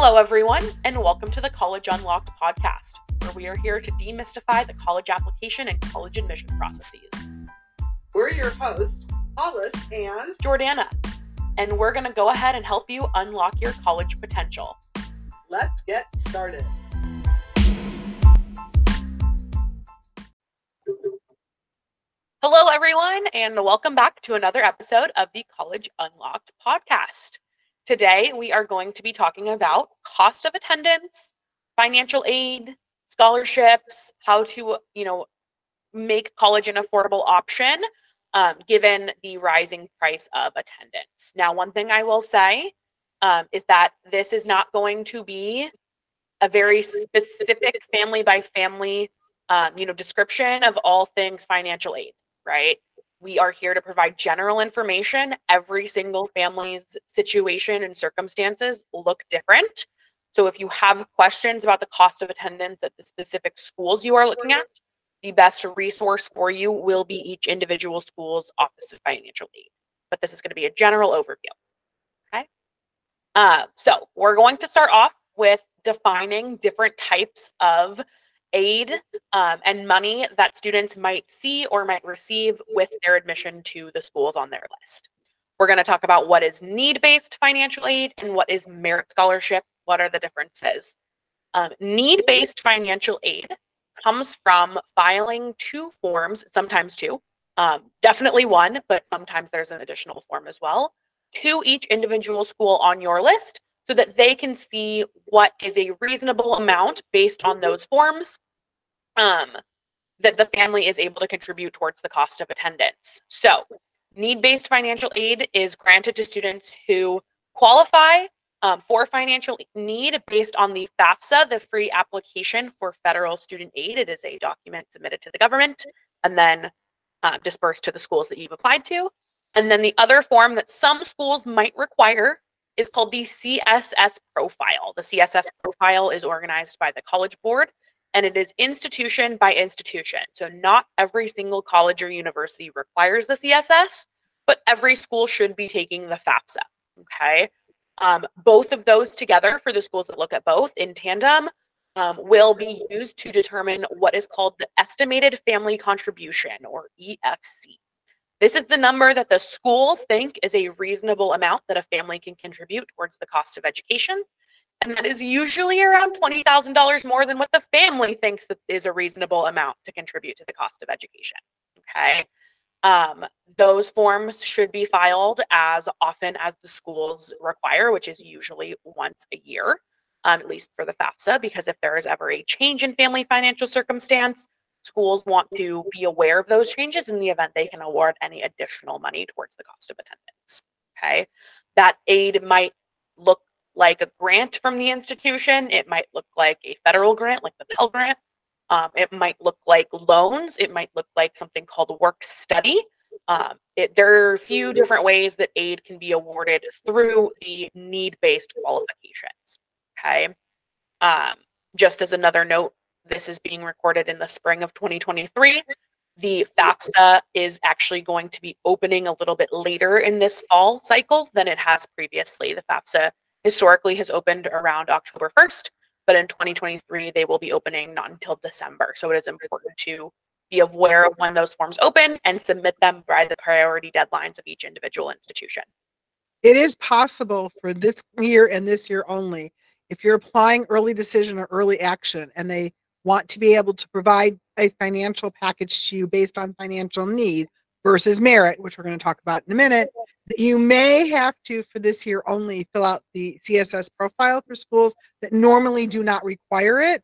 Hello, everyone, and welcome to the College Unlocked podcast, where we are here to demystify the college application and college admission processes. We're your hosts, Hollis and Jordana, and we're going to go ahead and help you unlock your college potential. Let's get started. Hello, everyone, and welcome back to another episode of the College Unlocked podcast. Today, we are going to be talking about cost of attendance, financial aid, scholarships, how to, make college an affordable option given the rising price of attendance. Now, one thing I will say is that this is not going to be a very specific family by family, description of all things financial aid, right? We are here to provide general information. Every single family's situation and circumstances look different. So if you have questions about the cost of attendance at the specific schools you are looking at, the best resource for you will be each individual school's Office of Financial Aid. But this is going to be a general overview. Okay. So we're going to start off with defining different types of aid and money that students might see or might receive with their admission to the schools on their list. We're going to talk about what is need-based financial aid and what is merit scholarship. What are the differences? Need-based financial aid comes from filing two forms, sometimes two, definitely one, but sometimes there's an additional form as well, to each individual school on your list, so that they can see what is a reasonable amount based on those forms that the family is able to contribute towards the cost of attendance. So need-based financial aid is granted to students who qualify for financial need based on the FAFSA, the Free Application for Federal Student Aid. It is a document submitted to the government and then dispersed to the schools that you've applied to. And then the other form that some schools might require is called the CSS Profile. The CSS Profile is organized by the College Board, and it is institution by institution. So not every single college or university requires the CSS, but every school should be taking the FAFSA, okay? Both of those together, for the schools that look at both in tandem, will be used to determine what is called the Estimated Family Contribution, or EFC. This is the number that the schools think is a reasonable amount that a family can contribute towards the cost of education. And that is usually around $20,000 more than what the family thinks that is a reasonable amount to contribute to the cost of education. Okay. Those forms should be filed as often as the schools require, which is usually once a year, at least for the FAFSA, because if there is ever a change in family financial circumstance, schools want to be aware of those changes in the event they can award any additional money towards the cost of attendance. Okay. That aid might look like a grant from the institution. It might look like a federal grant, like the Pell Grant. It might look like loans. It might look like something called work study. There are a few different ways that aid can be awarded through the need-based qualifications. Okay. Just as another note, this is being recorded in the spring of 2023. The FAFSA is actually going to be opening a little bit later in this fall cycle than it has previously. The FAFSA historically has opened around October 1st, but in 2023, they will be opening not until December. So it is important to be aware of when those forms open and submit them by the priority deadlines of each individual institution. It is possible for this year and this year only, if you're applying early decision or early action and they want to be able to provide a financial package to you based on financial need versus merit, which we're going to talk about in a minute, that you may have to, for this year only, fill out the CSS profile for schools that normally do not require it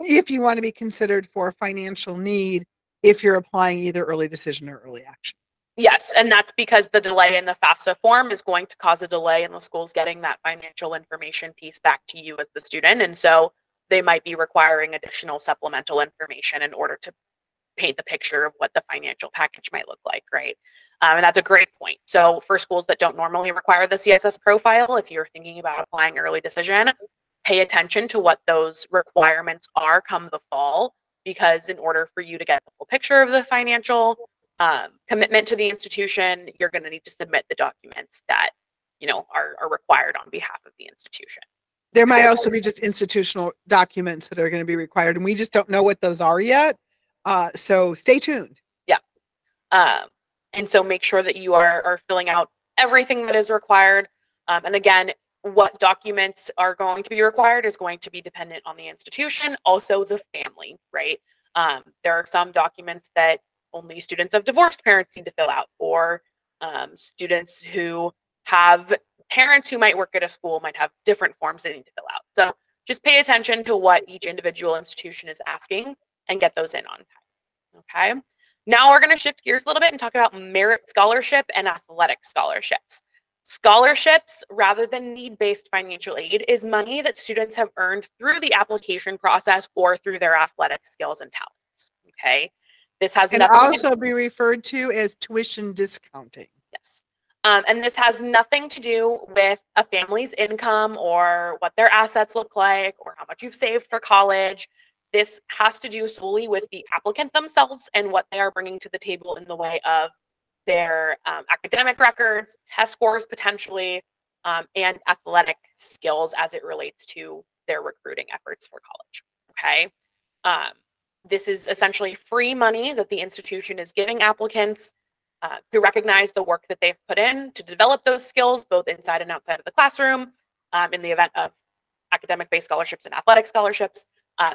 if you want to be considered for financial need if you're applying either early decision or early action. Yes, and that's because the delay in the FAFSA form is going to cause a delay in the schools getting that financial information piece back to you as the student, and so they might be requiring additional supplemental information in order to paint the picture of what the financial package might look like, right? And that's a great point. So for schools that don't normally require the CSS profile, if you're thinking about applying early decision, pay attention to what those requirements are come the fall, because in order for you to get the full picture of the financial commitment to the institution, you're going to need to submit the documents that, are required on behalf of the institution. There might also be just institutional documents that are going to be required, and we just don't know what those are yet. So stay tuned. Yeah. And so make sure that you are filling out everything that is required. And again, what documents are going to be required is going to be dependent on the institution, also the family, right? There are some documents that only students of divorced parents need to fill out, or students who have parents who might work at a school might have different forms they need to fill out. So just pay attention to what each individual institution is asking and get those in on time. Okay. Now we're going to shift gears a little bit and talk about merit scholarship and athletic scholarships. Scholarships, rather than need-based financial aid, is money that students have earned through the application process or through their athletic skills and talents. Okay. This has and also be referred to as tuition discounting. Yes. And this has nothing to do with a family's income or what their assets look like or how much you've saved for college. This has to do solely with the applicant themselves and what they are bringing to the table in the way of their academic records, test scores potentially, and athletic skills as it relates to their recruiting efforts for college. Okay. This is essentially free money that the institution is giving applicants to recognize the work that they've put in to develop those skills, both inside and outside of the classroom, in the event of academic-based scholarships and athletic scholarships,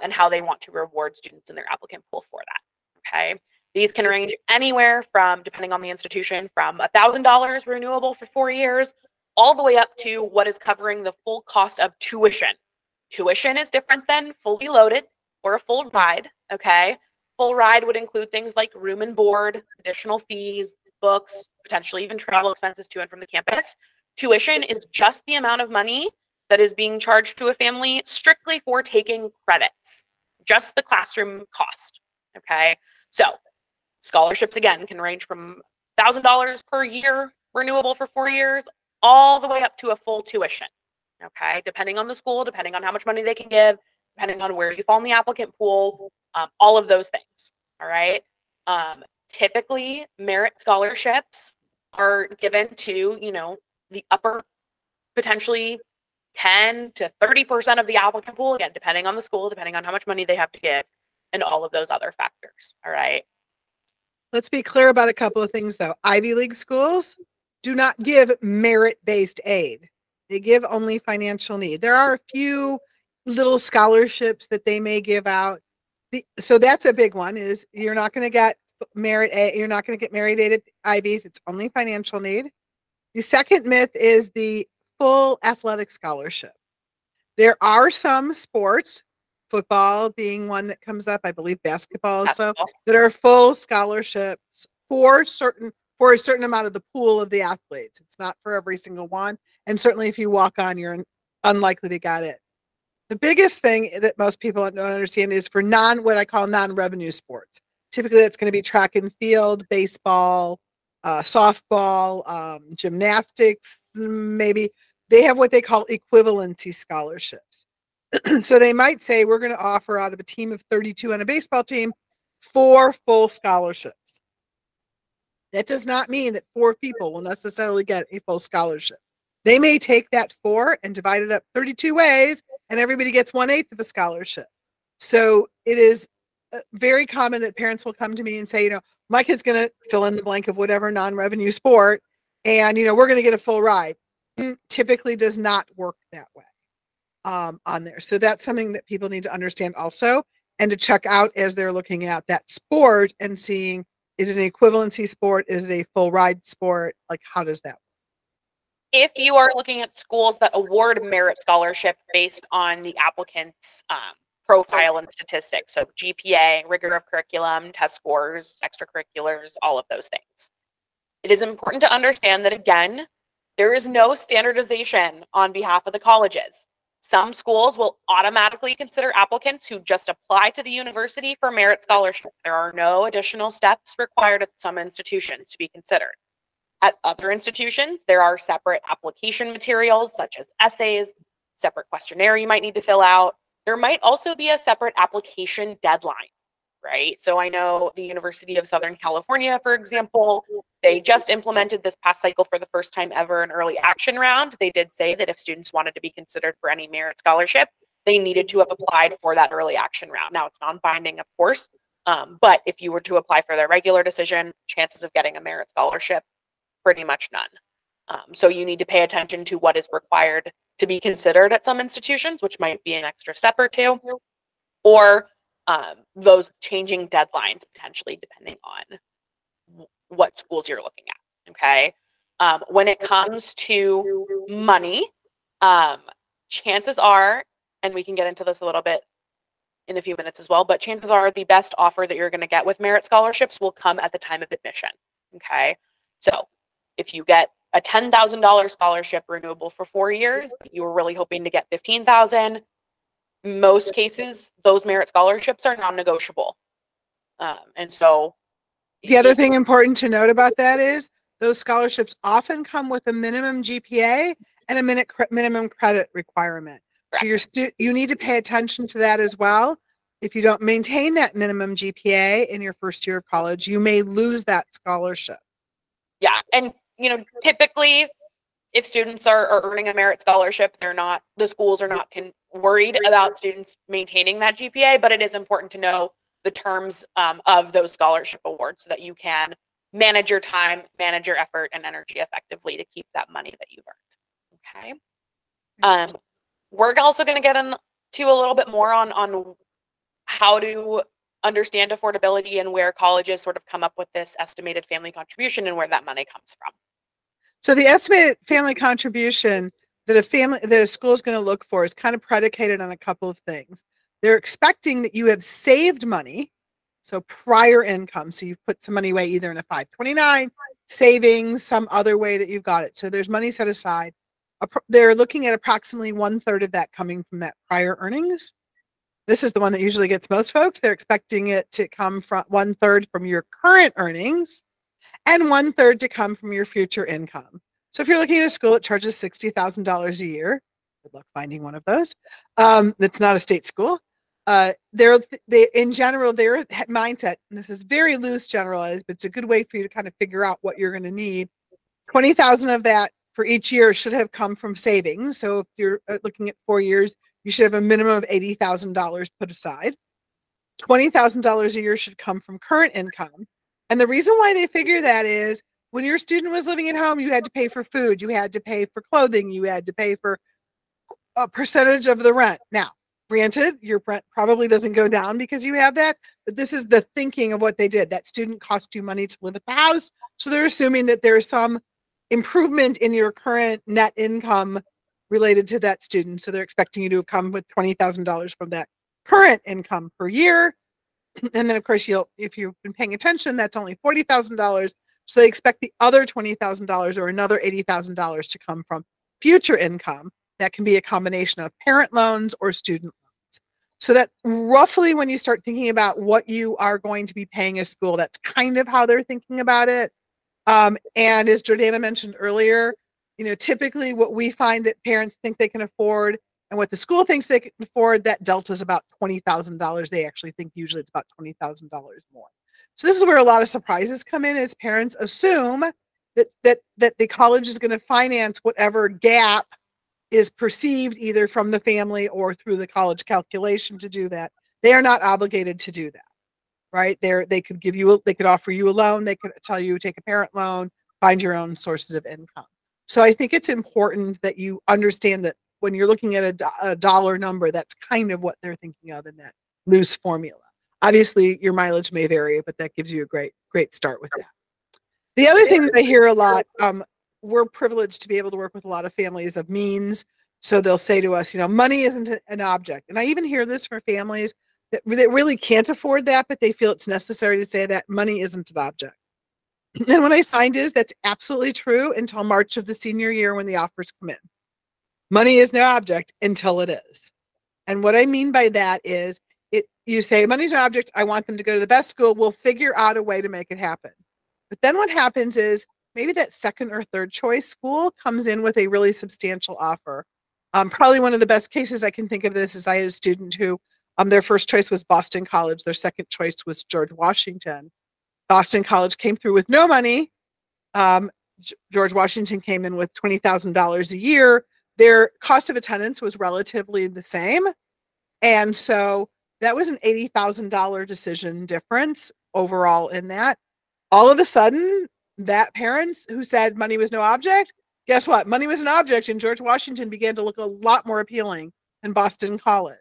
and how they want to reward students in their applicant pool for that. Okay. These can range anywhere from, depending on the institution, from $1,000 renewable for 4 years, all the way up to what is covering the full cost of tuition. Tuition is different than fully loaded or a full ride. Okay. Full ride would include things like room and board, additional fees, books, potentially even travel expenses to and from the campus. Tuition is just the amount of money that is being charged to a family strictly for taking credits, just the classroom cost. Okay. So scholarships, again, can range from $1,000 per year, renewable for 4 years, all the way up to a full tuition. Okay. Depending on the school, depending on how much money they can give, depending on where you fall in the applicant pool, all of those things. All right. Typically, merit scholarships are given to, you know, the upper potentially 10 to 30% of the applicant pool, again, depending on the school, depending on how much money they have to give, and all of those other factors. All right. Let's be clear about a couple of things, though. Ivy League schools do not give merit-based aid. They give only financial need. There are a few little scholarships that they may give out. So that's a big one, is you're not going to get merit aid. You're not going to get merit aid at Ivies. It's only financial need. The second myth is the full athletic scholarship. There are some sports, football being one that comes up, I believe basketball also, that are full scholarships for a certain amount of the pool of the athletes. It's not for every single one. And certainly if you walk on, you're unlikely to get it. The biggest thing that most people don't understand is for what I call non-revenue sports. Typically, that's going to be track and field, baseball, softball, gymnastics, maybe. They have what they call equivalency scholarships. So they might say, we're going to offer out of a team of 32 on a baseball team, 4 full scholarships. That does not mean that 4 people will necessarily get a full scholarship. They may take that 4 and divide it up 32 ways, and everybody gets 1/8 of a scholarship. So it is very common that parents will come to me and say, you know, my kid's going to fill in the blank of whatever non-revenue sport, and, you know, we're going to get a full ride. Typically does not work that way on there. So that's something that people need to understand also, and to check out as they're looking at that sport and seeing, is it an equivalency sport? Is it a full ride sport? Like, how does that work? If you are looking at schools that award merit scholarship based on the applicant's profile and statistics, so GPA, rigor of curriculum, test scores, extracurriculars, all of those things, it is important to understand that, again, there is no standardization on behalf of the colleges. Some schools will automatically consider applicants who just apply to the university for merit scholarship. There are no additional steps required at some institutions to be considered. At other institutions, there are separate application materials, such as essays, separate questionnaire you might need to fill out. There might also be a separate application deadline, right? So I know the University of Southern California, for example, They just implemented this past cycle for the first time ever an early action round. They did say that if students wanted to be considered for any merit scholarship, they needed to have applied for that early action round. Now, it's non-binding, of course, but if you were to apply for their regular decision, chances of getting a merit scholarship, pretty much none. So you need to pay attention to what is required to be considered at some institutions, which might be an extra step or two, or those changing deadlines potentially, depending on what schools you're looking at, okay? When it comes to money, chances are, and we can get into this a little bit in a few minutes as well, but chances are the best offer that you're gonna get with merit scholarships will come at the time of admission, okay? So if you get a $10,000 scholarship renewable for 4 years, you were really hoping to get $15,000, most cases, those merit scholarships are non-negotiable. And so, the other thing important to note about that is those scholarships often come with a minimum GPA and a minimum credit requirement. So you need to pay attention to that as well. If you don't maintain that minimum GPA in your first year of college, you may lose that scholarship. Yeah, and you know, typically if students are earning a merit scholarship, the schools are not worried about students maintaining that GPA, but it is important to know the terms of those scholarship awards so that you can manage your time, manage your effort and energy effectively to keep that money that you've earned, okay? We're also gonna get into a little bit more on how to understand affordability and where colleges sort of come up with this estimated family contribution and where that money comes from. So the estimated family contribution that a school is gonna look for is kind of predicated on a couple of things. They're expecting that you have saved money, so prior income. So you've put some money away either in a 529, savings, some other way that you've got it. So there's money set aside. They're looking at approximately 1/3 of that coming from that prior earnings. This is the one that usually gets most folks. They're expecting it to come from 1/3 from your current earnings and 1/3 to come from your future income. So if you're looking at a school that charges $60,000 a year, good luck finding one of those. That's not a state school. In general, their mindset, and this is very loose generalized, but it's a good way for you to kind of figure out what you're going to need. 20,000 of that for each year should have come from savings. So if you're looking at 4 years, you should have a minimum of $80,000 put aside. $20,000 a year should come from current income. And the reason why they figure that is when your student was living at home, you had to pay for food, you had to pay for clothing, you had to pay for a percentage of the rent. Now, granted, your rent probably doesn't go down because you have that, but this is the thinking of what they did. That student cost you money to live at the house. So they're assuming that there is some improvement in your current net income related to that student. So they're expecting you to come with $20,000 from that current income per year. And then of course, if you've been paying attention, that's only $40,000. So they expect the other $20,000 or another $80,000 to come from future income. That can be a combination of parent loans or student loans. So that's roughly when you start thinking about what you are going to be paying a school. That's kind of how they're thinking about it. And as Jordana mentioned earlier, you know, typically what we find that parents think they can afford and what the school thinks they can afford, that delta is about $20,000. They actually think usually it's about $20,000 more. So this is where a lot of surprises come in, is parents assume that the college is going to finance whatever gap is perceived either from the family or through the college calculation to do that. They are not obligated to do that, right? They could offer you a loan. They could tell you take a parent loan, find your own sources of income. So I think it's important that you understand that when you're looking at a dollar number, that's kind of what they're thinking of in that loose formula. Obviously your mileage may vary, but that gives you a great start with that. The other thing that I hear a lot, we're privileged to be able to work with a lot of families of means. So they'll say to us, you know, money isn't an object. And I even hear this for families that really can't afford that, but they feel it's necessary to say that money isn't an object. And what I find is that's absolutely true until March of the senior year when the offers come in. Money is no object until it is. And what I mean by that is you say, money's no object. I want them to go to the best school. We'll figure out a way to make it happen. But then what happens is, maybe that second or third choice school comes in with a really substantial offer. Probably one of the best cases I can think of this is I had a student who their first choice was Boston College. Their second choice was George Washington. Boston College came through with no money George Washington came in with $20,000 a year. Their cost of attendance was relatively the same. And so that was an $80,000 decision difference overall in that. All of a sudden, that parents who said money was no object, guess what? Money was an object, and George Washington began to look a lot more appealing than Boston College.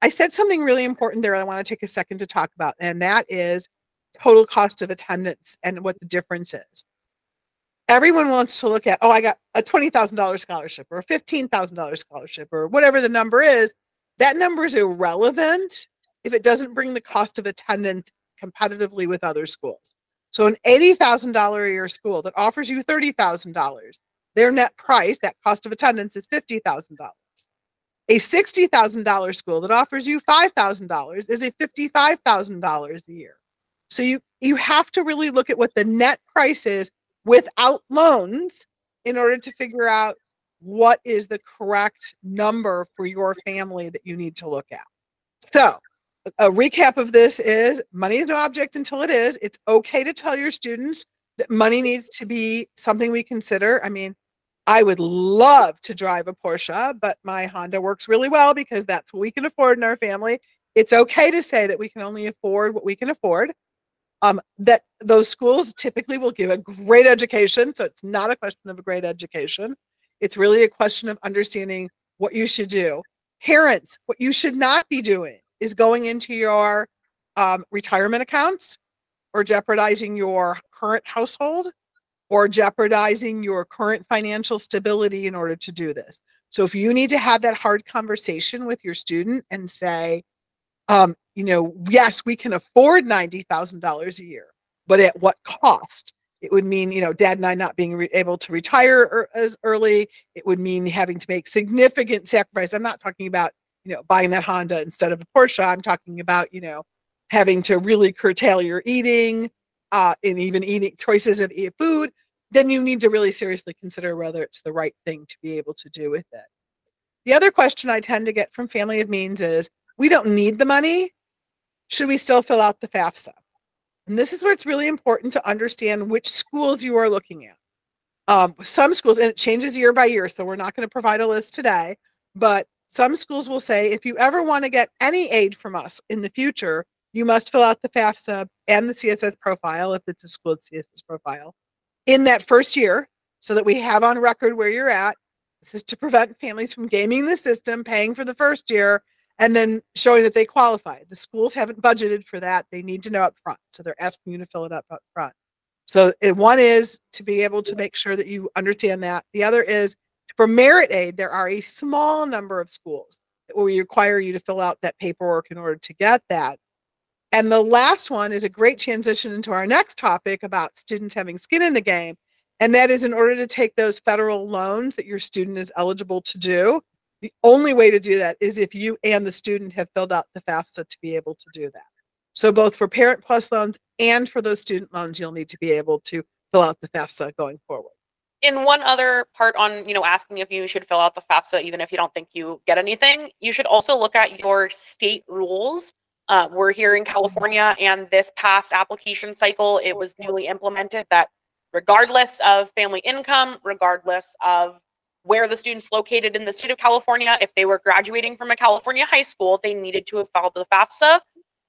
I said something really important there I want to take a second to talk about, and that is total cost of attendance and what the difference is. Everyone wants to look at, oh, I got a $20,000 scholarship or a $15,000 scholarship or whatever the number is. That number is irrelevant if it doesn't bring the cost of attendance competitively with other schools. So an $80,000 a year school that offers you $30,000, their net price, that cost of attendance, is $50,000. A $60,000 school that offers you $5,000 is a $55,000 a year. So you have to really look at what the net price is without loans in order to figure out what is the correct number for your family that you need to look at. So a recap of this is money is no object until it is. It's okay to tell your students that money needs to be something we consider. I mean, I would love to drive a Porsche, but my Honda works really well because that's what we can afford in our family. It's okay to say that we can only afford what we can afford. That those schools typically will give a great education. So it's not a question of a great education. It's really a question of understanding what you should do. Parents, what you should not be doing is going into your retirement accounts or jeopardizing your current household or jeopardizing your current financial stability in order to do this. So if you need to have that hard conversation with your student and say, you know, yes, we can afford $90,000 a year, but at what cost? It would mean, you know, Dad and I not being able to retire as early. It would mean having to make significant sacrifice. I'm not talking about, you know, buying that Honda instead of a Porsche. I'm talking about, you know, having to really curtail your eating and even eating choices of food. Then you need to really seriously consider whether it's the right thing to be able to do with it. The other question I tend to get from family of means is, we don't need the money. Should we still fill out the FAFSA? And this is where it's really important to understand which schools you are looking at. Some schools, and it changes year by year, so we're not going to provide a list today, but some schools will say, if you ever want to get any aid from us in the future, you must fill out the FAFSA and the CSS profile, if it's a school CSS profile, in that first year, so that we have on record where you're at. This is to prevent families from gaming the system, paying for the first year, and then showing that they qualify. The schools haven't budgeted for that. They need to know up front. So they're asking you to fill it up front. So one is to be able to make sure that you understand that. The other is, for merit aid, there are a small number of schools that will require you to fill out that paperwork in order to get that. And the last one is a great transition into our next topic about students having skin in the game. And that is, in order to take those federal loans that your student is eligible to do, the only way to do that is if you and the student have filled out the FAFSA to be able to do that. So both for Parent Plus loans and for those student loans, you'll need to be able to fill out the FAFSA going forward. In one other part on, you know, asking if you should fill out the FAFSA, even if you don't think you get anything, you should also look at your state rules. We're here in California, and this past application cycle, it was newly implemented that regardless of family income, regardless of where the student's located in the state of California, if they were graduating from a California high school, they needed to have filed the FAFSA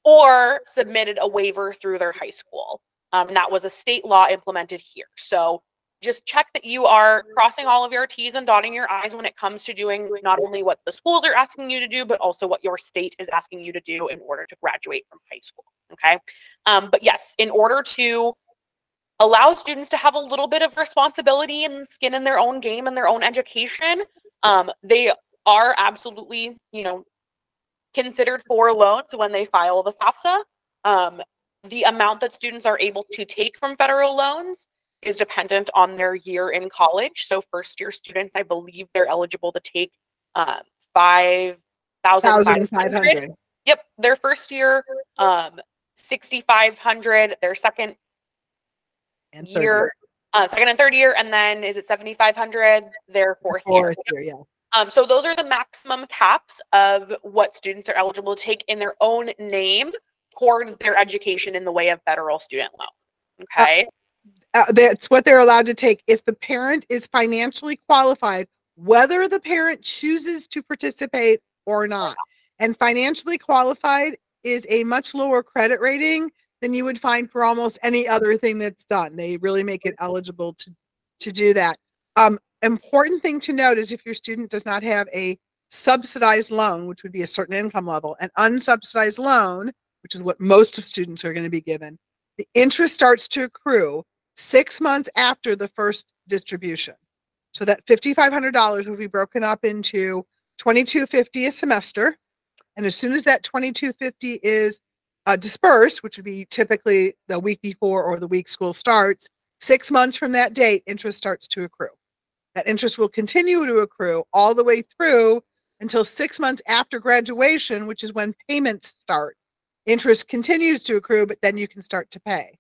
or submitted a waiver through their high school. And that was a state law implemented here. So just check that you are crossing all of your T's and dotting your I's when it comes to doing not only what the schools are asking you to do, but also what your state is asking you to do in order to graduate from high school, okay? But yes, in order to allow students to have a little bit of responsibility and skin in their own game and their own education, they are absolutely, you know, considered for loans when they file the FAFSA. The amount that students are able to take from federal loans is dependent on their year in college. So first year students, I believe they're eligible to take 5,500. Yep, their first year, 6,500, their second and year, second and third year, and then is it 7,500, their fourth year. Yeah. So those are the maximum caps of what students are eligible to take in their own name towards their education in the way of federal student loan, okay? That's what they're allowed to take. If the parent is financially qualified, whether the parent chooses to participate or not. And financially qualified is a much lower credit rating than you would find for almost any other thing that's done. They really make it eligible to do that. Important thing to note is if your student does not have a subsidized loan, which would be a certain income level, an unsubsidized loan, which is what most of students are going to be given, the interest starts to accrue 6 months after the first distribution. So that $5,500 will be broken up into $2,250 a semester. And as soon as that $2,250 is dispersed, which would be typically the week before or the week school starts, 6 months from that date, interest starts to accrue. That interest will continue to accrue all the way through until 6 months after graduation, which is when payments start. Interest continues to accrue, but then you can start to pay.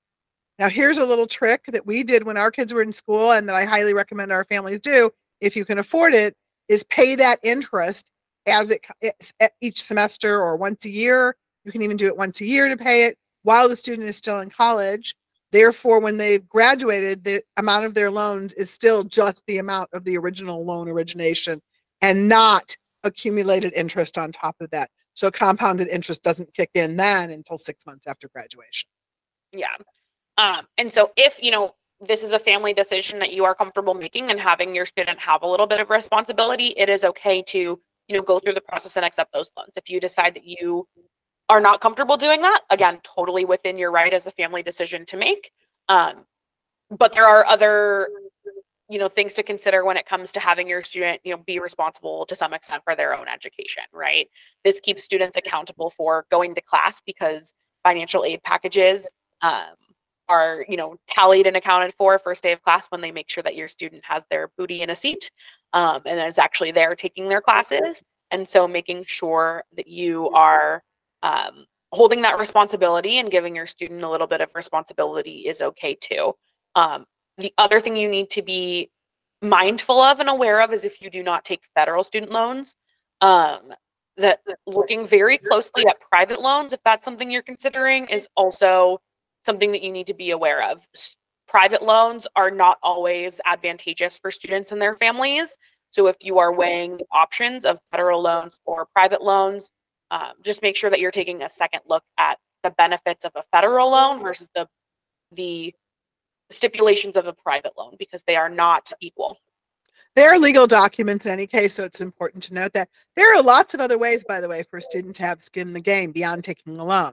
Now, here's a little trick that we did when our kids were in school and that I highly recommend our families do, if you can afford it, is pay that interest as it's each semester or once a year. You can even do it once a year to pay it while the student is still in college. Therefore, when they've graduated, the amount of their loans is still just the amount of the original loan origination and not accumulated interest on top of that. So compounded interest doesn't kick in then until 6 months after graduation. Yeah. And so if, you know, this is a family decision that you are comfortable making and having your student have a little bit of responsibility, it is okay to, you know, go through the process and accept those loans. If you decide that you are not comfortable doing that, again, totally within your right as a family decision to make. But there are other, you know, things to consider when it comes to having your student, you know, be responsible to some extent for their own education, right? This keeps students accountable for going to class because financial aid packages are, you know, tallied and accounted for first day of class when they make sure that your student has their booty in a seat and is actually there taking their classes. And so making sure that you are holding that responsibility and giving your student a little bit of responsibility is okay too. The other thing you need to be mindful of and aware of is if you do not take federal student loans, that looking very closely at private loans, if that's something you're considering, is also something that you need to be aware of. Private loans are not always advantageous for students and their families. So if you are weighing the options of federal loans or private loans, just make sure that you're taking a second look at the benefits of a federal loan versus the stipulations of a private loan, because they are not equal. They are legal documents in any case, so it's important to note that. There are lots of other ways, by the way, for a student to have skin in the game beyond taking a loan.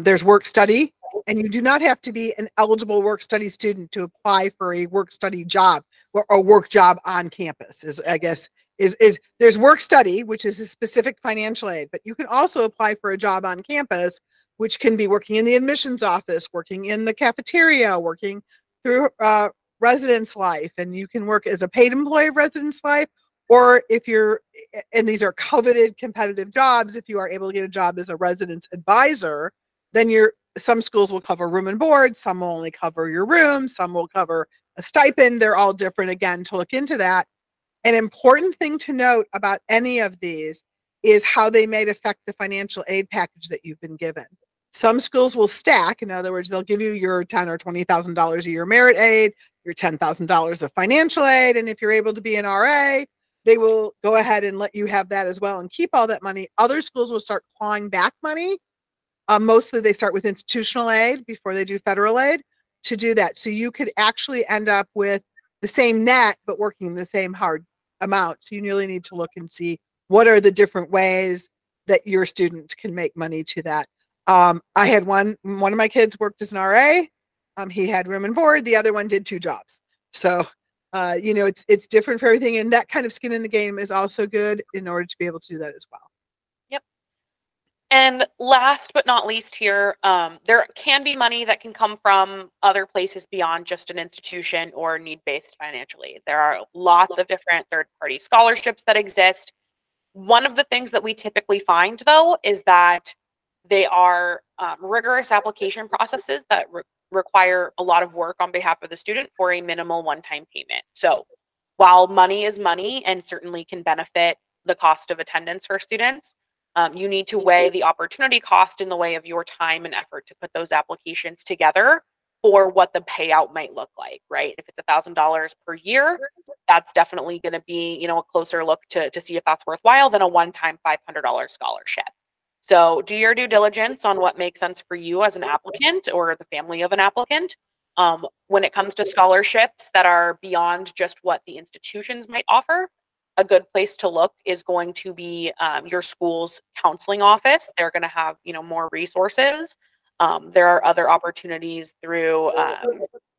There's work study, and you do not have to be an eligible work study student to apply for a work study job or a work job on campus, I guess. There's work study, which is a specific financial aid, but you can also apply for a job on campus, which can be working in the admissions office, working in the cafeteria, working through residence life, and you can work as a paid employee of residence life, or if you're, and these are coveted competitive jobs, if you are able to get a job as a residence advisor, then some schools will cover room and board, some will only cover your room, some will cover a stipend. They're all different, again, to look into that. An important thing to note about any of these is how they may affect the financial aid package that you've been given. Some schools will stack. In other words, they'll give you your $10,000 or $20,000 a year merit aid, your $10,000 of financial aid, and if you're able to be an RA, they will go ahead and let you have that as well and keep all that money. Other schools will start clawing back money. Mostly they start with institutional aid before they do federal aid to do that. So you could actually end up with the same net, but working the same hard amount. So you really need to look and see what are the different ways that your students can make money to that. I had one of my kids worked as an RA. He had room and board. The other one did two jobs. So, you know, it's different for everything. And that kind of skin in the game is also good in order to be able to do that as well. Yep. And last but not least here, there can be money that can come from other places beyond just an institution or need-based financial aid. There are lots of different third-party scholarships that exist. One of the things that we typically find, though, is that they are rigorous application processes that require a lot of work on behalf of the student for a minimal one-time payment. So while money is money and certainly can benefit the cost of attendance for students, you need to weigh the opportunity cost in the way of your time and effort to put those applications together or what the payout might look like, right? If it's $1,000 per year, that's definitely going to be, you know, a closer look to see if that's worthwhile than a one-time $500 scholarship. So do your due diligence on what makes sense for you as an applicant or the family of an applicant. When it comes to scholarships that are beyond just what the institutions might offer, a good place to look is going to be your school's counseling office. They're going to have, you know, more resources. There are other opportunities through,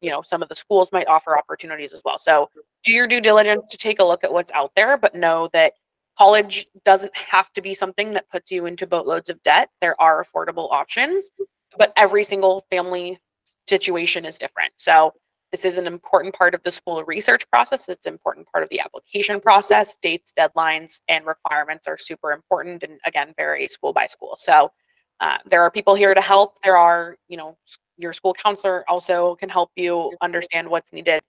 you know, some of the schools might offer opportunities as well. So do your due diligence to take a look at what's out there, but know that college doesn't have to be something that puts you into boatloads of debt. There are affordable options, but every single family situation is different. So this is an important part of the school research process. It's an important part of the application process. Dates, deadlines, and requirements are super important, and again, vary school by school. So there are people here to help. There are, you know, your school counselor also can help you understand what's needed.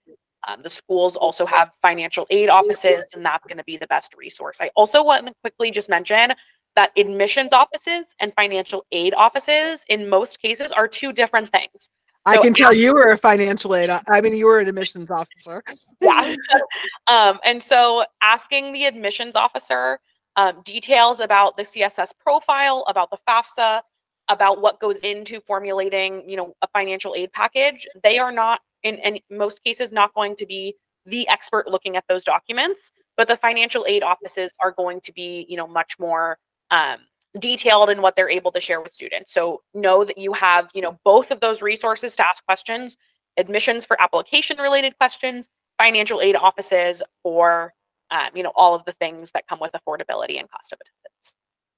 The schools also have financial aid offices, and that's going to be the best resource. I also want to quickly just mention that admissions offices and financial aid offices in most cases are two different things. So, I can tell you were a financial aid. I mean, you were an admissions officer. Yeah. And so asking the admissions officer details about the CSS profile, about the FAFSA, about what goes into formulating, you know, a financial aid package. They are not, in most cases, not going to be the expert looking at those documents, but the financial aid offices are going to be, you know, much more detailed in what they're able to share with students. So know that you have, you know, both of those resources to ask questions: admissions for application related questions, financial aid offices for, you know, all of the things that come with affordability and cost of attendance.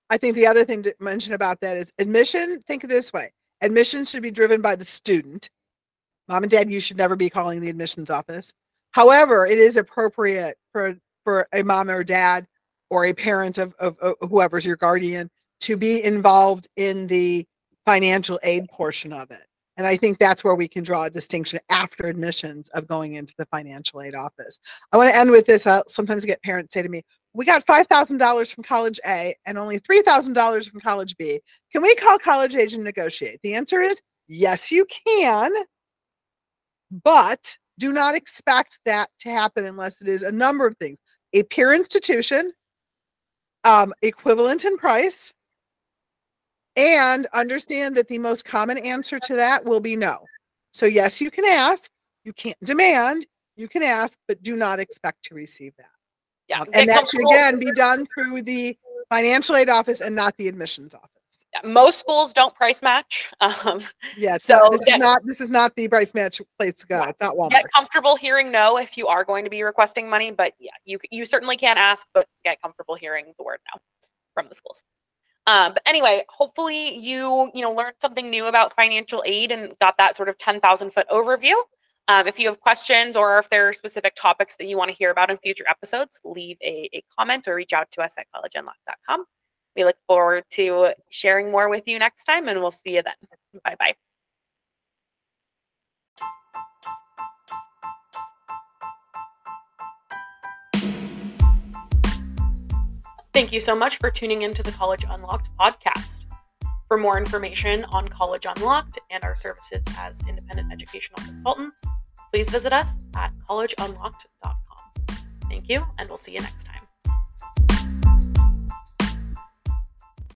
I think the other thing to mention about that is admission. Think of it this way: admission should be driven by the student. Mom and dad, you should never be calling the admissions office. However, it is appropriate for a mom or dad or a parent of whoever's your guardian to be involved in the financial aid portion of it. And I think that's where we can draw a distinction after admissions of going into the financial aid office. I want to end with this. I'll sometimes get parents say to me, we got $5,000 from college A and only $3,000 from college B. Can we call college A and negotiate? The answer is yes, you can, but do not expect that to happen unless it is a number of things: a peer institution, equivalent in price, and understand that the most common answer to that will be no. So yes, you can ask, you can't demand, you can ask, but do not expect to receive that. Yeah, and that should again be done through the financial aid office and not the admissions office. Yeah, most schools don't price match. Yeah, so this is not the price match place to go. Yeah, it's not Walmart. Get comfortable hearing no if you are going to be requesting money, but yeah, you certainly can ask, but get comfortable hearing the word no from the schools. But anyway, hopefully you know, learned something new about financial aid and got that sort of 10,000-foot overview. If you have questions or if there are specific topics that you want to hear about in future episodes, leave a comment or reach out to us at collegeunlocked.com. We look forward to sharing more with you next time, and we'll see you then. Bye-bye. Thank you so much for tuning into the College Unlocked podcast. For more information on College Unlocked and our services as independent educational consultants, please visit us at collegeunlocked.com. Thank you, and we'll see you next time.